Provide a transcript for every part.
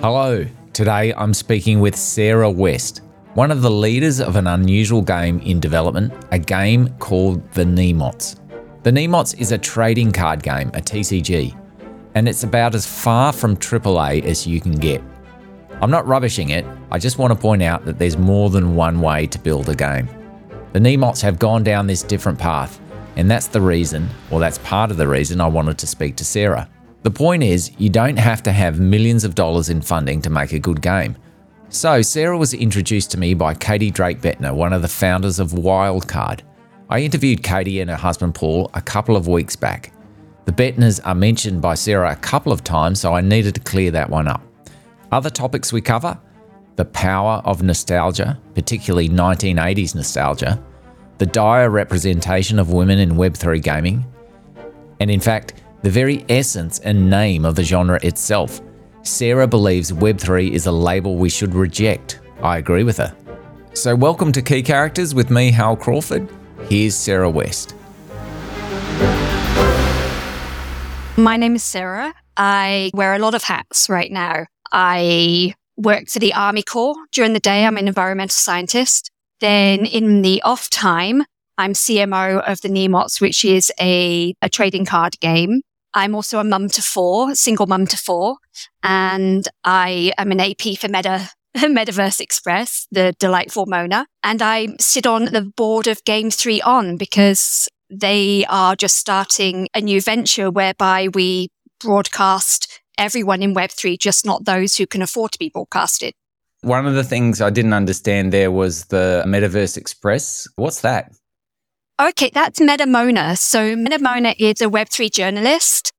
Hello, today I'm speaking with Sarah West, one of the leaders of an unusual game in development, a game called The Nemots. The Nemots is a trading card game, a TCG, and it's about as far from AAA as you can get. I'm not rubbishing it, I just want to point out that there's more than one way to build a game. The Nemots have gone down this different path, and that's the reason, or that's part of the reason I wanted to speak to Sarah. The point is, you don't have to have millions of dollars in funding to make a good game. So Sarah was introduced to me by Katie Drake Bettner, one of the founders of Wildcard. I interviewed Katie and her husband Paul a couple of weeks back. The Bettners are mentioned by Sarah a couple of times, so I needed to clear that one up. Other topics we cover: the power of nostalgia, particularly 1980s nostalgia, the dire representation of women in Web3 gaming, and in fact, the very essence and name of the genre itself. Sarah believes Web3 is a label we should reject. I agree with her. So welcome to Key Characters with me, Hal Crawford. Here's Sarah West. My name is Sarah. I wear a lot of hats right now. I work for the Army Corps. During the day, I'm an environmental scientist. Then in the off time, I'm CMO of The Nemots, which is a trading card game. I'm also a mum to four, single mum to four, and I am an AP for Metaverse Express, the delightful Mona. And I sit on the board of Game 3 On because they are just starting a new venture whereby we broadcast everyone in Web3, just not those who can afford to be broadcasted. One of the things I didn't understand there was the Metaverse Express. What's that? Okay, that's MetaMona. So MetaMona is a Web3 journalist,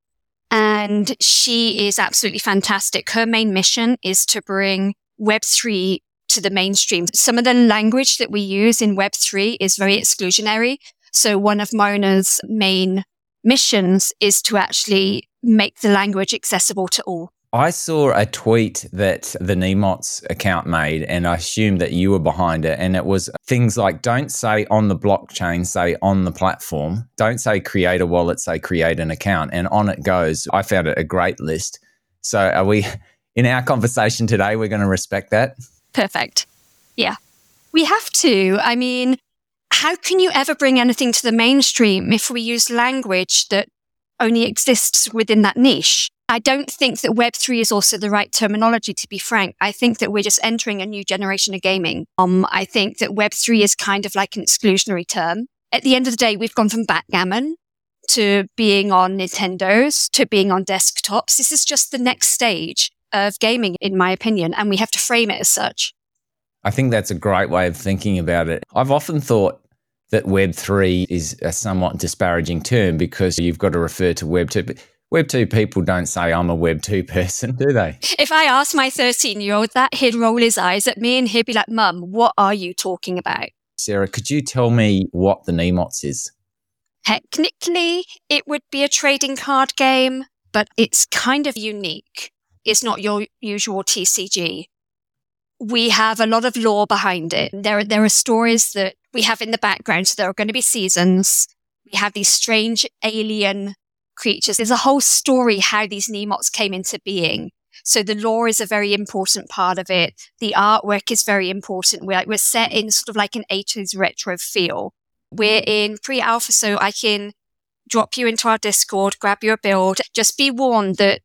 and she is absolutely fantastic. Her main mission is to bring Web3 to the mainstream. Some of the language that we use in Web3 is very exclusionary. So one of Mona's main missions is to actually make the language accessible to all. I saw a tweet that the Nemots account made, and I assumed that you were behind it. And it was things like, don't say on the blockchain, say on the platform. Don't say create a wallet, say create an account. And on it goes. I found it a great list. So are we, in our conversation today, we're going to respect that? Perfect. Yeah. We have to. I mean, how can you ever bring anything to the mainstream if we use language that only exists within that niche? I don't think that Web3 is also the right terminology, to be frank. I think that we're just entering a new generation of gaming. I think that Web3 is kind of like an exclusionary term. At the end of the day, we've gone from backgammon to being on Nintendos to being on desktops. This is just the next stage of gaming, in my opinion, and we have to frame it as such. I think that's a great way of thinking about it. I've often thought that Web3 is a somewhat disparaging term because you've got to refer to Web2, but Web2 people don't say, I'm a Web2 person, do they? If I asked my 13-year-old that, he'd roll his eyes at me and he'd be like, Mum, what are you talking about? Sarah, could you tell me what the Nemots is? Technically, it would be a trading card game, but it's kind of unique. It's not your usual TCG. We have a lot of lore behind it. There are stories that we have in the background, so there are going to be seasons. We have these strange alien creatures. There's a whole story how these Nemots came into being. So the lore is a very important part of it. The artwork is very important. We're set in sort of like an 80s retro feel. We're in pre-alpha, so I can drop you into our Discord, grab your build. Just be warned that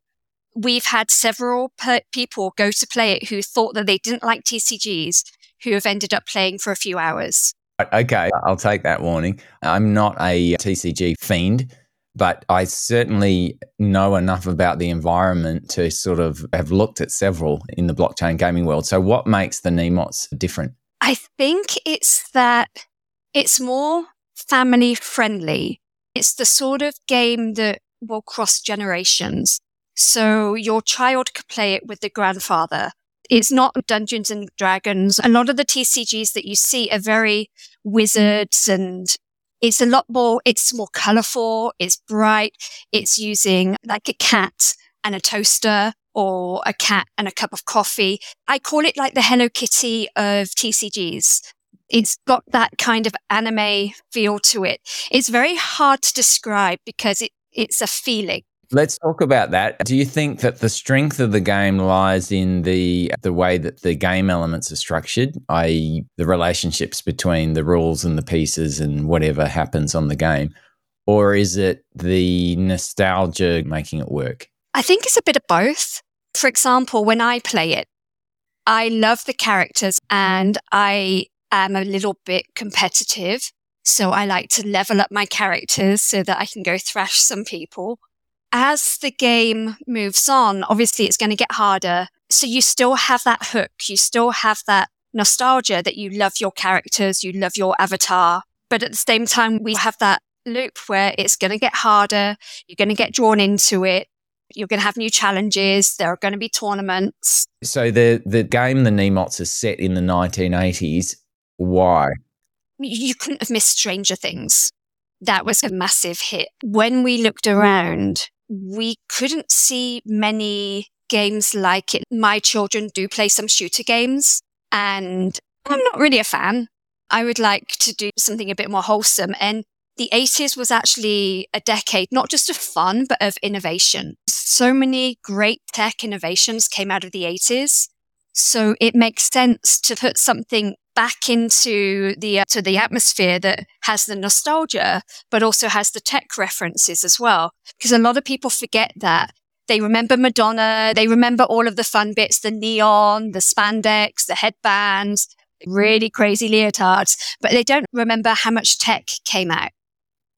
we've had several people go to play it who thought that they didn't like TCGs, who have ended up playing for a few hours. Okay, I'll take that warning. I'm not a TCG fiend, but I certainly know enough about the environment to sort of have looked at several in the blockchain gaming world. So what makes the Nemots different? I think it's that it's more family friendly. It's the sort of game that will cross generations. So your child could play it with the grandfather. It's not Dungeons and Dragons. A lot of the TCGs that you see are very wizards, and it's a lot more, it's more colourful, it's bright, it's using like a cat and a toaster or a cat and a cup of coffee. I call it like the Hello Kitty of TCGs. It's got that kind of anime feel to it. It's very hard to describe because it's a feeling. Let's talk about that. Do you think that the strength of the game lies in the way that the game elements are structured, i.e. the relationships between the rules and the pieces and whatever happens on the game? Or is it the nostalgia making it work? I think it's a bit of both. For example, when I play it, I love the characters and I am a little bit competitive. So I like to level up my characters so that I can go thrash some people. As the game moves on, obviously it's going to get harder. So you still have that hook. You still have that nostalgia that you love your characters, you love your avatar. But at the same time, we have that loop where it's going to get harder. You're going to get drawn into it. You're going to have new challenges. There are going to be tournaments. So the game, The Nemots, is set in the 1980s. Why? You couldn't have missed Stranger Things. That was a massive hit. When we looked around, we couldn't see many games like it. My children do play some shooter games, and I'm not really a fan. I would like to do something a bit more wholesome. And the 80s was actually a decade, not just of fun, but of innovation. So many great tech innovations came out of the 80s. So it makes sense to put something back into the atmosphere that has the nostalgia, but also has the tech references as well. Because a lot of people forget that. They remember Madonna, they remember all of the fun bits, the neon, the spandex, the headbands, really crazy leotards, but they don't remember how much tech came out.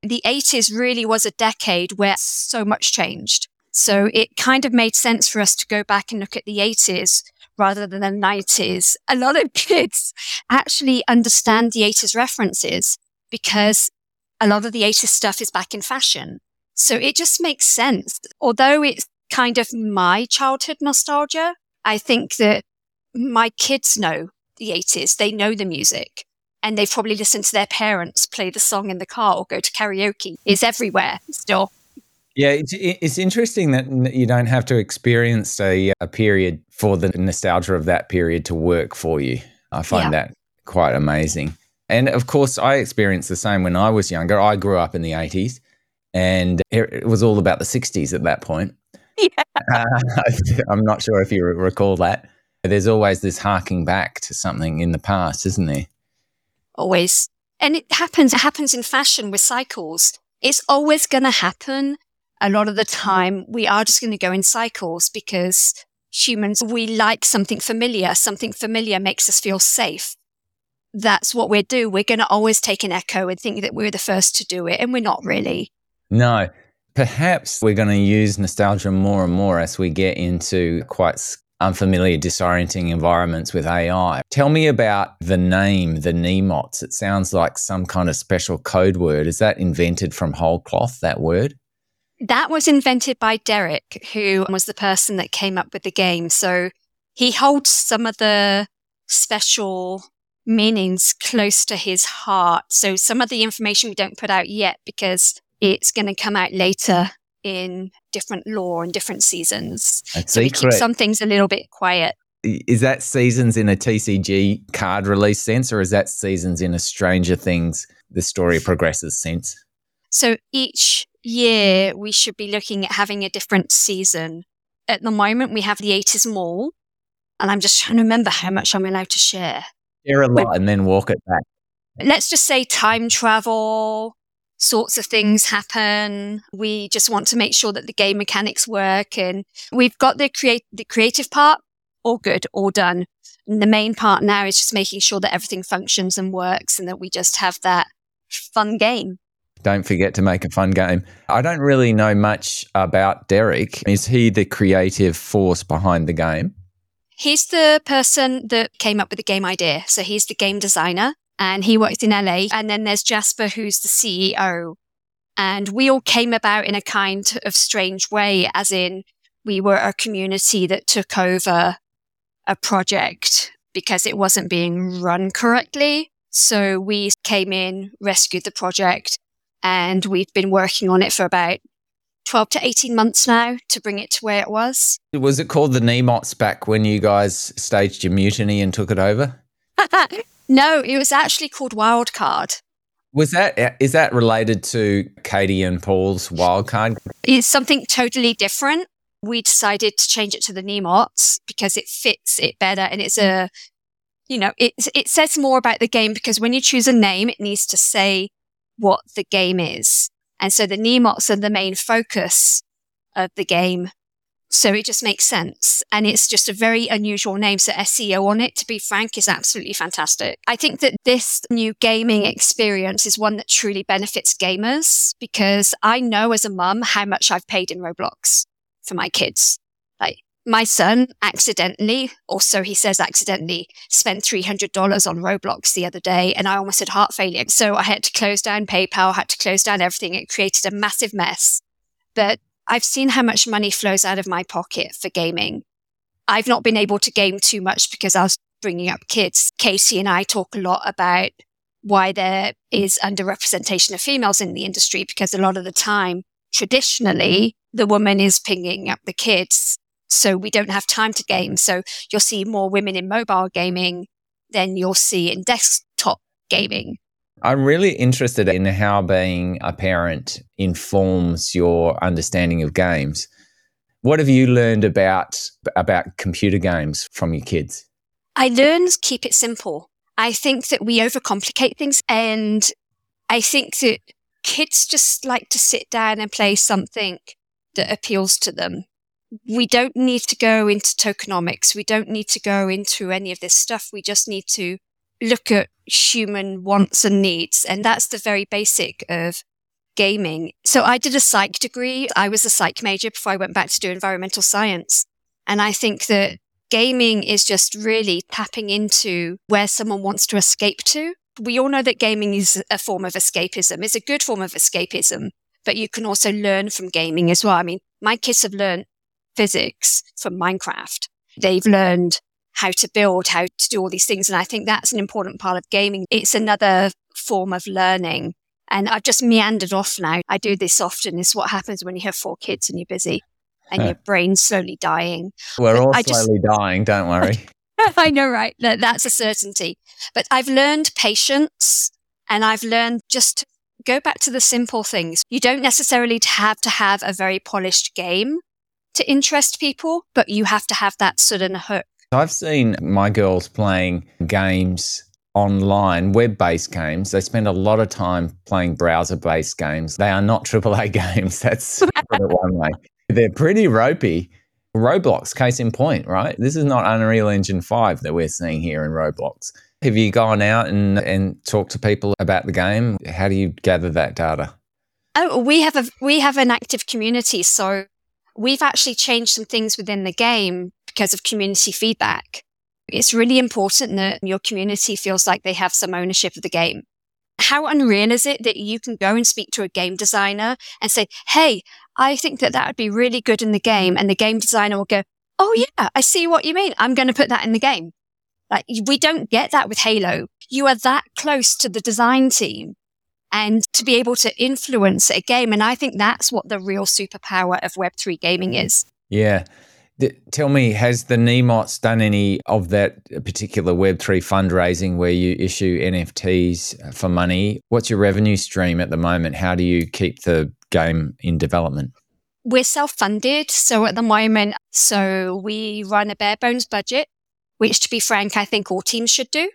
The 80s really was a decade where so much changed. So it kind of made sense for us to go back and look at the 80s rather than the 90s. A lot of kids actually understand the 80s references because a lot of the 80s stuff is back in fashion. So it just makes sense. Although it's kind of my childhood nostalgia, I think that my kids know the 80s. They know the music and they've probably listened to their parents play the song in the car or go to karaoke. It's everywhere still. Yeah, it's interesting that you don't have to experience a period for the nostalgia of that period to work for you. I find that quite amazing. And of course, I experienced the same when I was younger. I grew up in the 80s and it was all about the 60s at that point. Yeah. I'm not sure if you recall that. There's always this harking back to something in the past, isn't there? Always. And it happens. It happens in fashion with cycles. It's always going to happen. A lot of the time, we are just going to go in cycles because humans, we like something familiar. Something familiar makes us feel safe. That's what we do. We're going to always take an echo and think that we're the first to do it, and we're not really. No. Perhaps we're going to use nostalgia more and more as we get into quite unfamiliar, disorienting environments with AI. Tell me about the name, The Nemots. It sounds like some kind of special code word. Is that invented from whole cloth, that word? That was invented by Derek, who was the person that came up with the game. So he holds some of the special meanings close to his heart. So some of the information we don't put out yet because it's going to come out later in different lore and different seasons. That's so we keep some things a little bit quiet. Is that seasons in a TCG card release sense, or is that seasons in a Stranger Things, the story progresses sense? So each year, we should be looking at having a different season. At the moment, we have the 80s mall, and I'm just trying to remember how much I'm allowed to share. Share a lot and then walk it back. Let's just say time travel, sorts of things happen. We just want to make sure that the game mechanics work, and we've got the creative part all good, all done. And the main part now is just making sure that everything functions and works, and that we just have that fun game. Don't forget to make a fun game. I don't really know much about Derek. Is he the creative force behind the game? He's the person that came up with the game idea. So he's the game designer and he works in LA. And then there's Jasper, who's the CEO. And we all came about in a kind of strange way, as in we were a community that took over a project because it wasn't being run correctly. So we came in, rescued the project. And we've been working on it for about 12 to 18 months now to bring it to where it was. Was it called The Nemots back when you guys staged your mutiny and took it over? No, it was actually called Wildcard. Is that related to Katie and Paul's wildcard? It's something totally different. We decided to change it to the Nemots because it fits it better, and it's a, you know, it says more about the game, because when you choose a name, it needs to say what the game is. And so the Nemots are the main focus of the game. So it just makes sense. And it's just a very unusual name. So SEO on it, to be frank, is absolutely fantastic. I think that this new gaming experience is one that truly benefits gamers, because I know as a mum how much I've paid in Roblox for my kids. Like, my son accidentally, or so he says accidentally, spent $300 on Roblox the other day, and I almost had heart failure. So I had to close down PayPal, had to close down everything. It created a massive mess. But I've seen how much money flows out of my pocket for gaming. I've not been able to game too much because I was bringing up kids. Katie and I talk a lot about why there is underrepresentation of females in the industry, because a lot of the time, traditionally, the woman is picking up the kids. So we don't have time to game. So you'll see more women in mobile gaming than you'll see in desktop gaming. I'm really interested in how being a parent informs your understanding of games. What have you learned about computer games from your kids? I learned keep it simple. I think that we overcomplicate things, and I think that kids just like to sit down and play something that appeals to them. We don't need to go into tokenomics. We don't need to go into any of this stuff. We just need to look at human wants and needs. And that's the very basic of gaming. So I did a psych degree. I was a psych major before I went back to do environmental science. And I think that gaming is just really tapping into where someone wants to escape to. We all know that gaming is a form of escapism. It's a good form of escapism, but you can also learn from gaming as well. I mean, my kids have learned physics from Minecraft. They've learned how to build, how to do all these things. And I think that's an important part of gaming. It's another form of learning. And I've just meandered off now. I do this often. It's what happens when you have four kids and you're busy and your brain's slowly dying. We're all slowly dying, don't worry. I know, right? That's a certainty. But I've learned patience, and I've learned just to go back to the simple things. You don't necessarily have to have a very polished game to interest people, but you have to have that sudden hook. I've seen my girls playing games online, web-based games. They spend a lot of time playing browser-based games. They are not AAA games. That's put it one way. They're pretty ropey. Roblox, case in point, right? This is not Unreal Engine 5 that we're seeing here in Roblox. Have you gone out and talked to people about the game? How do you gather that data? Oh, we have an active community. So we've actually changed some things within the game because of community feedback. It's really important that your community feels like they have some ownership of the game. How unreal is it that you can go and speak to a game designer and say, hey, I think that would be really good in the game. And the game designer will go, oh yeah, I see what you mean. I'm going to put that in the game. Like, we don't get that with Halo. You are that close to the design team and to be able to influence a game. And I think that's what the real superpower of Web3 gaming is. Yeah. Tell me, has the Nemots done any of that particular Web3 fundraising where you issue NFTs for money? What's your revenue stream at the moment? How do you keep the game in development? We're self-funded. So at the moment, we run a bare bones budget, which, to be frank, I think all teams should do.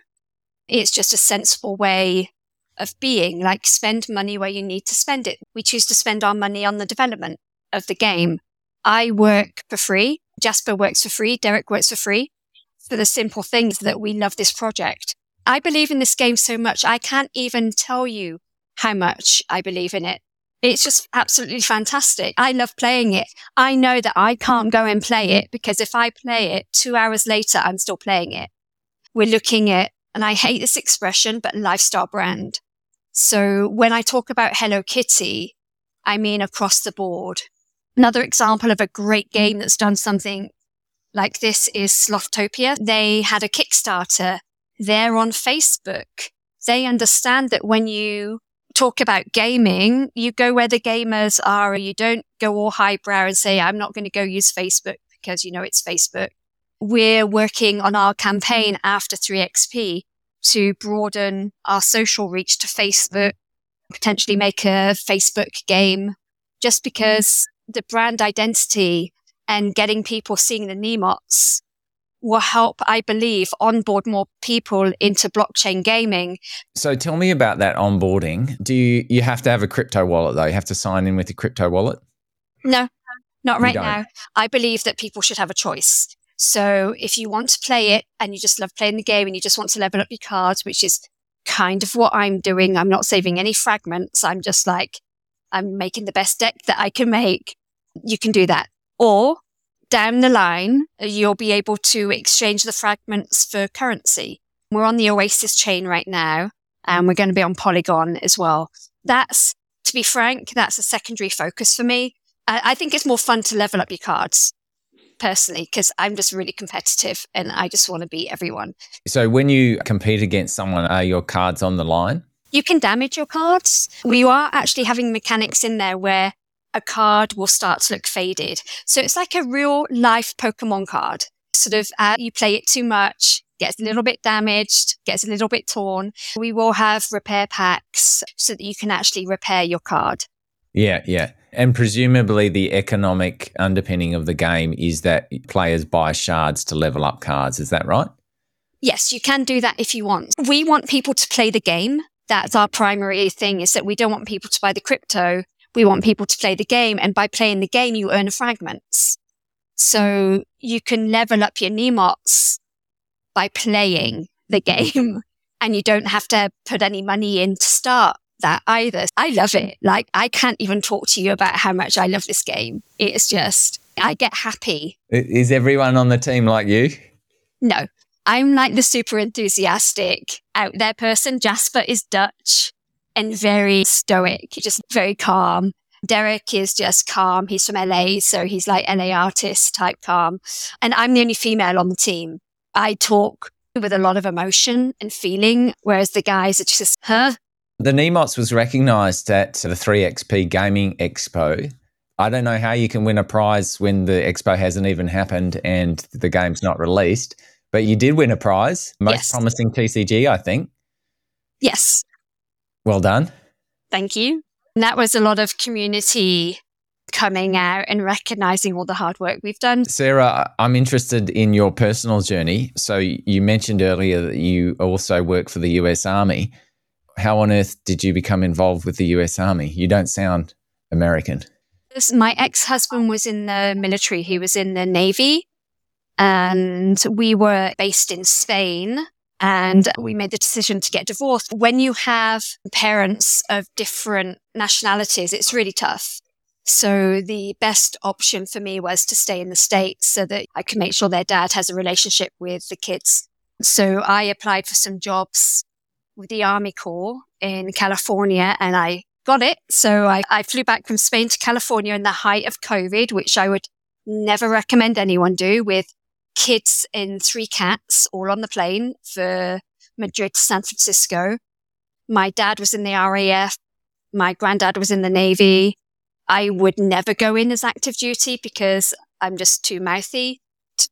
It's just a sensible way of being, like, spend money where you need to spend it. We choose to spend our money on the development of the game. I work for free. Jasper works for free. Derek works for free, for the simple things that we love this project. I believe in this game so much. I can't even tell you how much I believe in it. It's just absolutely fantastic. I love playing it. I know that I can't go and play it because if I play it 2 hours later, I'm still playing it. We're looking at, and I hate this expression, but lifestyle brand. So when I talk about Hello Kitty, I mean across the board. Another example of a great game that's done something like this is Slothtopia. They had a Kickstarter. They're on Facebook. They understand that when you talk about gaming, you go where the gamers are. You don't go all highbrow and say, I'm not going to go use Facebook because, you know, it's Facebook. We're working on our campaign after 3XP to broaden our social reach to Facebook, potentially make a Facebook game, just because the brand identity and getting people seeing the Nemots will help, I believe, onboard more people into blockchain gaming. So tell me about that onboarding. Do you have to have a crypto wallet though? You have to sign in with a crypto wallet? No, not right now. I believe that people should have a choice. So if you want to play it and you just love playing the game and you just want to level up your cards, which is kind of what I'm doing. I'm not saving any fragments. I'm just like, I'm making the best deck that I can make. You can do that. Or down the line, you'll be able to exchange the fragments for currency. We're on the Oasis chain right now, and we're going to be on Polygon as well. That's, to be frank, that's a secondary focus for me. I think it's more fun to level up your cards personally, because I'm just really competitive and I just want to beat everyone. So when you compete against someone, are your cards on the line? You can damage your cards. We are actually having mechanics in there where a card will start to look faded. So it's like a real life Pokemon card. Sort of you play it too much, gets a little bit damaged, gets a little bit torn. We will have repair packs so that you can actually repair your card. Yeah, yeah. And presumably the economic underpinning of the game is that players buy shards to level up cards. Is that right? Yes, you can do that if you want. We want people to play the game. That's our primary thing, is that we don't want people to buy the crypto. We want people to play the game, and by playing the game, you earn fragments. So you can level up your Nemots by playing the game, and you don't have to put any money in to start that either. I love it. Like, I can't even talk to you about how much I love this game. It's just, I get happy. Is everyone on the team like you? No, I'm like the super enthusiastic out there person. Jasper is Dutch and very stoic, just very calm. Derek is just calm. He's from LA, so he's like LA artist type calm. And I'm the only female on the team. I talk with a lot of emotion and feeling, whereas the guys are just, The Nemots was recognised at the 3XP Gaming Expo. I don't know how you can win a prize when the expo hasn't even happened and the game's not released, but you did win a prize. Most promising TCG, I think. Yes. Well done. Thank you. And that was a lot of community coming out and recognising all the hard work we've done. Sarah, I'm interested in your personal journey. So you mentioned earlier that you also work for the US Army. How on earth did you become involved with the US Army? You don't sound American. My ex-husband was in the military. He was in the Navy, and we were based in Spain. And we made the decision to get divorced. When you have parents of different nationalities, it's really tough. So the best option for me was to stay in the States so that I could make sure their dad has a relationship with the kids. So I applied for some jobs with the Army Corps in California, and I got it. So I flew back from Spain to California in the height of COVID, which I would never recommend anyone do, with kids and three cats all on the plane for Madrid to San Francisco. My dad was in the RAF. My granddad was in the Navy. I would never go in as active duty because I'm just too mouthy to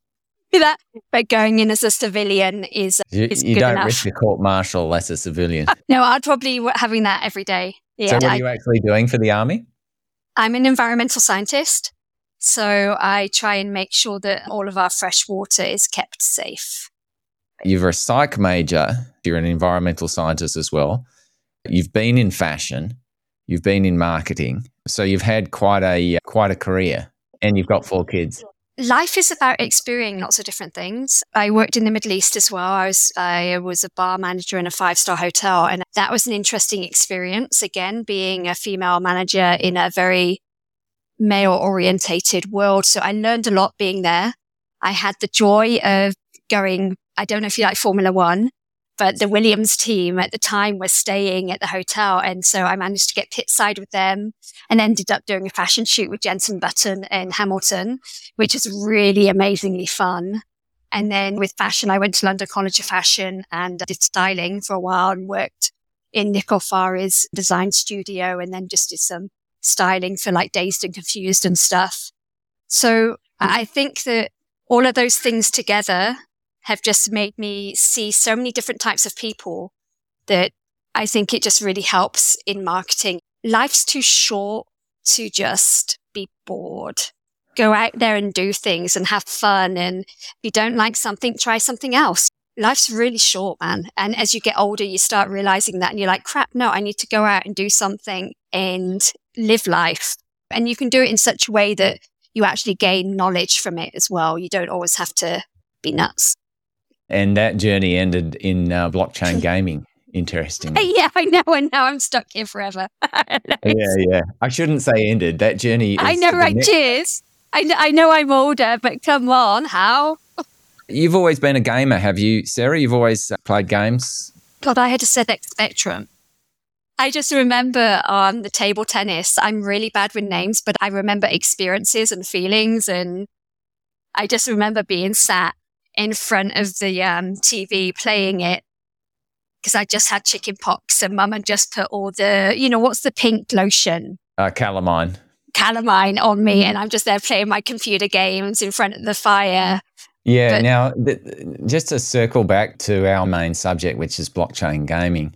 do that. But going in as a civilian is good enough. You don't risk a court-martial as a civilian. No, I'd probably be having that every day. Yeah, so what are you actually doing for the Army? I'm an environmental scientist. So I try and make sure that all of our fresh water is kept safe. You're a psych major. You're an environmental scientist as well. You've been in fashion. You've been in marketing. So you've had quite a career, and you've got four kids. Life is about experiencing lots of different things. I worked in the Middle East as well. I was a bar manager in a five-star hotel, and that was an interesting experience. Again, being a female manager in a very male orientated world. So I learned a lot being there. I had the joy of going, I don't know if you like Formula One, but the Williams team at the time was staying at the hotel. And so I managed to get pit side with them and ended up doing a fashion shoot with Jensen Button and Hamilton, which is really amazingly fun. And then with fashion, I went to London College of Fashion and did styling for a while and worked in Nicole Faris design studio, and then just did some styling for like Dazed and Confused and stuff. So I think that all of those things together have just made me see so many different types of people that I think it just really helps in marketing. Life's too short to just be bored. Go out there and do things and have fun. And if you don't like something, try something else. Life's really short, man. And as you get older, you start realizing that and you're like, crap, no, I need to go out and do something and live life. And you can do it in such a way that you actually gain knowledge from it as well. You don't always have to be nuts. And that journey ended in blockchain gaming. Interesting. Yeah, I know. And now I'm stuck here forever. Yeah. I shouldn't say ended. That journey is... I know, right? Cheers. I know I'm older, but come on, how? You've always been a gamer, have you, Sarah? You've always played games? God, I had a ZX Spectrum. I just remember on the table tennis, I'm really bad with names, but I remember experiences and feelings. And I just remember being sat in front of the TV playing it because I just had chicken pox and mum had just put all the, what's the pink lotion? Calamine on me. And I'm just there playing my computer games in front of the fire. Yeah. Just to circle back to our main subject, which is blockchain gaming,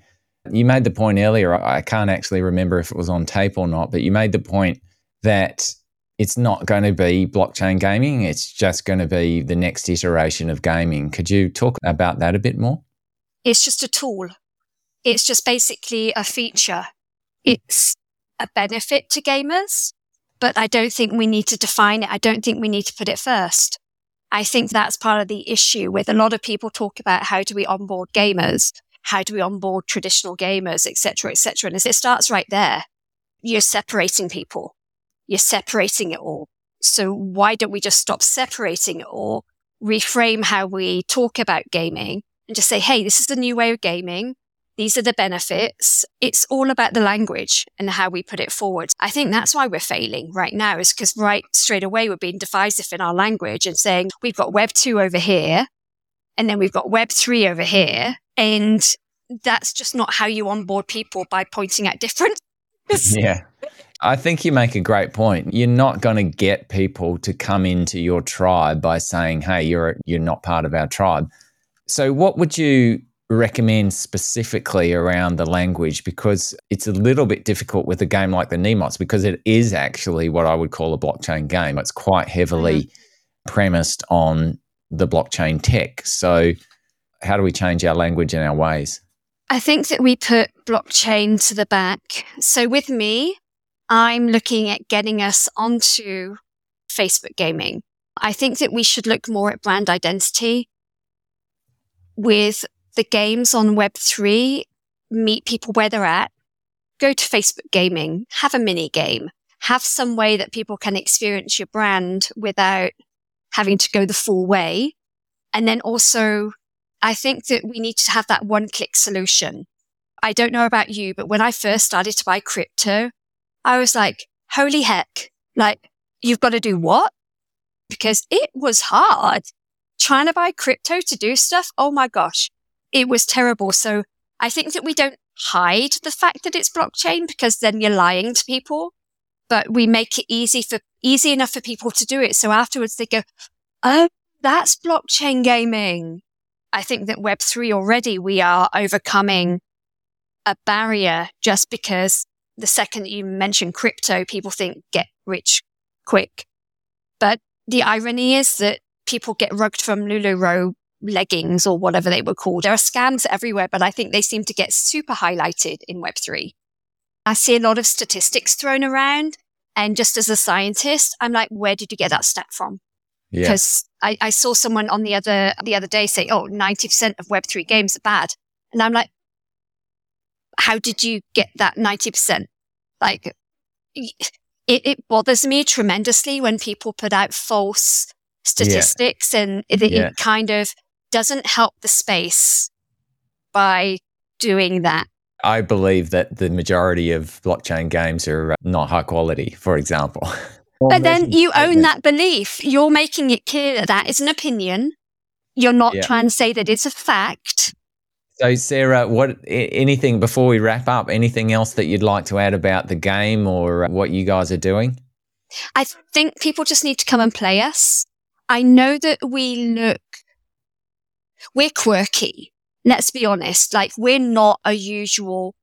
you made the point earlier, I can't actually remember if it was on tape or not, but you made the point that it's not going to be blockchain gaming. It's just going to be the next iteration of gaming. Could you talk about that a bit more? It's just a tool. It's just basically a feature. It's a benefit to gamers, but I don't think we need to define it. I don't think we need to put it first. I think that's part of the issue with a lot of people talk about how do we onboard gamers, how do we onboard traditional gamers, et cetera, et cetera. And as it starts right there, you're separating people. You're separating it all. So why don't we just stop separating it all, reframe how we talk about gaming and just say, hey, this is the new way of gaming. These are the benefits. It's all about the language and how we put it forward. I think that's why we're failing right now is because straight away we're being divisive in our language and saying we've got Web2 over here and then we've got Web3 over here. And that's just not how you onboard people by pointing at different. Yeah. I think you make a great point. You're not going to get people to come into your tribe by saying, hey, you're not part of our tribe. So what would you recommend specifically around the language? Because it's a little bit difficult with a game like the Nemots because it is actually what I would call a blockchain game. It's quite heavily premised on the blockchain tech. So how do we change our language and our ways? I think that we put blockchain to the back. So with me, I'm looking at getting us onto Facebook gaming. I think that we should look more at brand identity with the games on Web3, meet people where they're at, go to Facebook gaming, have a mini game, have some way that people can experience your brand without having to go the full way. And then also, I think that we need to have that one-click solution. I don't know about you, but when I first started to buy crypto, I was like, holy heck, like, you've got to do what? Because it was hard. Trying to buy crypto to do stuff, oh my gosh, it was terrible. So I think that we don't hide the fact that it's blockchain because then you're lying to people, but we make it easy enough for people to do it. So afterwards they go, oh, that's blockchain gaming. I think that Web3 already, we are overcoming a barrier just because the second you mention crypto, people think get rich quick. But the irony is that people get rugged from LuLaRoe leggings or whatever they were called. There are scams everywhere, but I think they seem to get super highlighted in Web3. I see a lot of statistics thrown around. And just as a scientist, I'm like, where did you get that stat from? Yeah. Because I saw someone on the other day say, oh, 90% of Web3 games are bad. And I'm like, how did you get that 90%? Like, it bothers me tremendously when people put out false statistics and it kind of doesn't help the space by doing that. I believe that the majority of blockchain games are not high quality, for example. But then you own that belief. You're making it clear that it's an opinion. You're not trying to say that it's a fact. So, Sarah, anything before we wrap up, anything else that you'd like to add about the game or what you guys are doing? I think people just need to come and play us. I know that we're quirky. let's be honest, like we're not a usual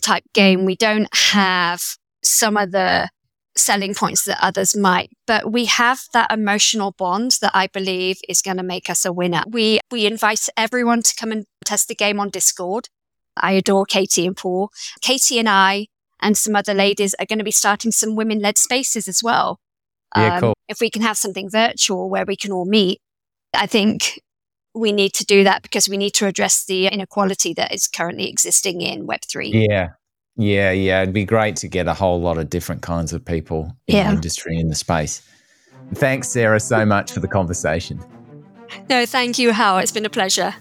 type game. We don't have some of the selling points that others might, but we have that emotional bond that I believe is going to make us a winner. We invite everyone to come and test the game on Discord. I adore Katie and Paul. Katie and I and some other ladies are going to be starting some women-led spaces as well. Cool. If we can have something virtual where we can all meet, I think we need to do that because we need to address the inequality that is currently existing in Web3. Yeah. It'd be great to get a whole lot of different kinds of people in the industry, in the space. Thanks, Sarah, so much for the conversation. No, thank you, Hal. It's been a pleasure.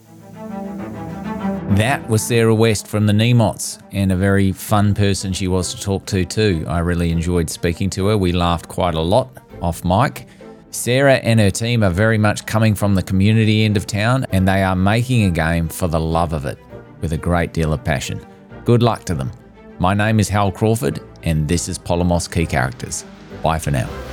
That was Sarah West from the Nemots, and a very fun person she was to talk to too. I really enjoyed speaking to her. We laughed quite a lot off mic. Sarah and her team are very much coming from the community end of town, and they are making a game for the love of it with a great deal of passion. Good luck to them. My name is Hal Crawford, and this is Polemos Key Characters. Bye for now.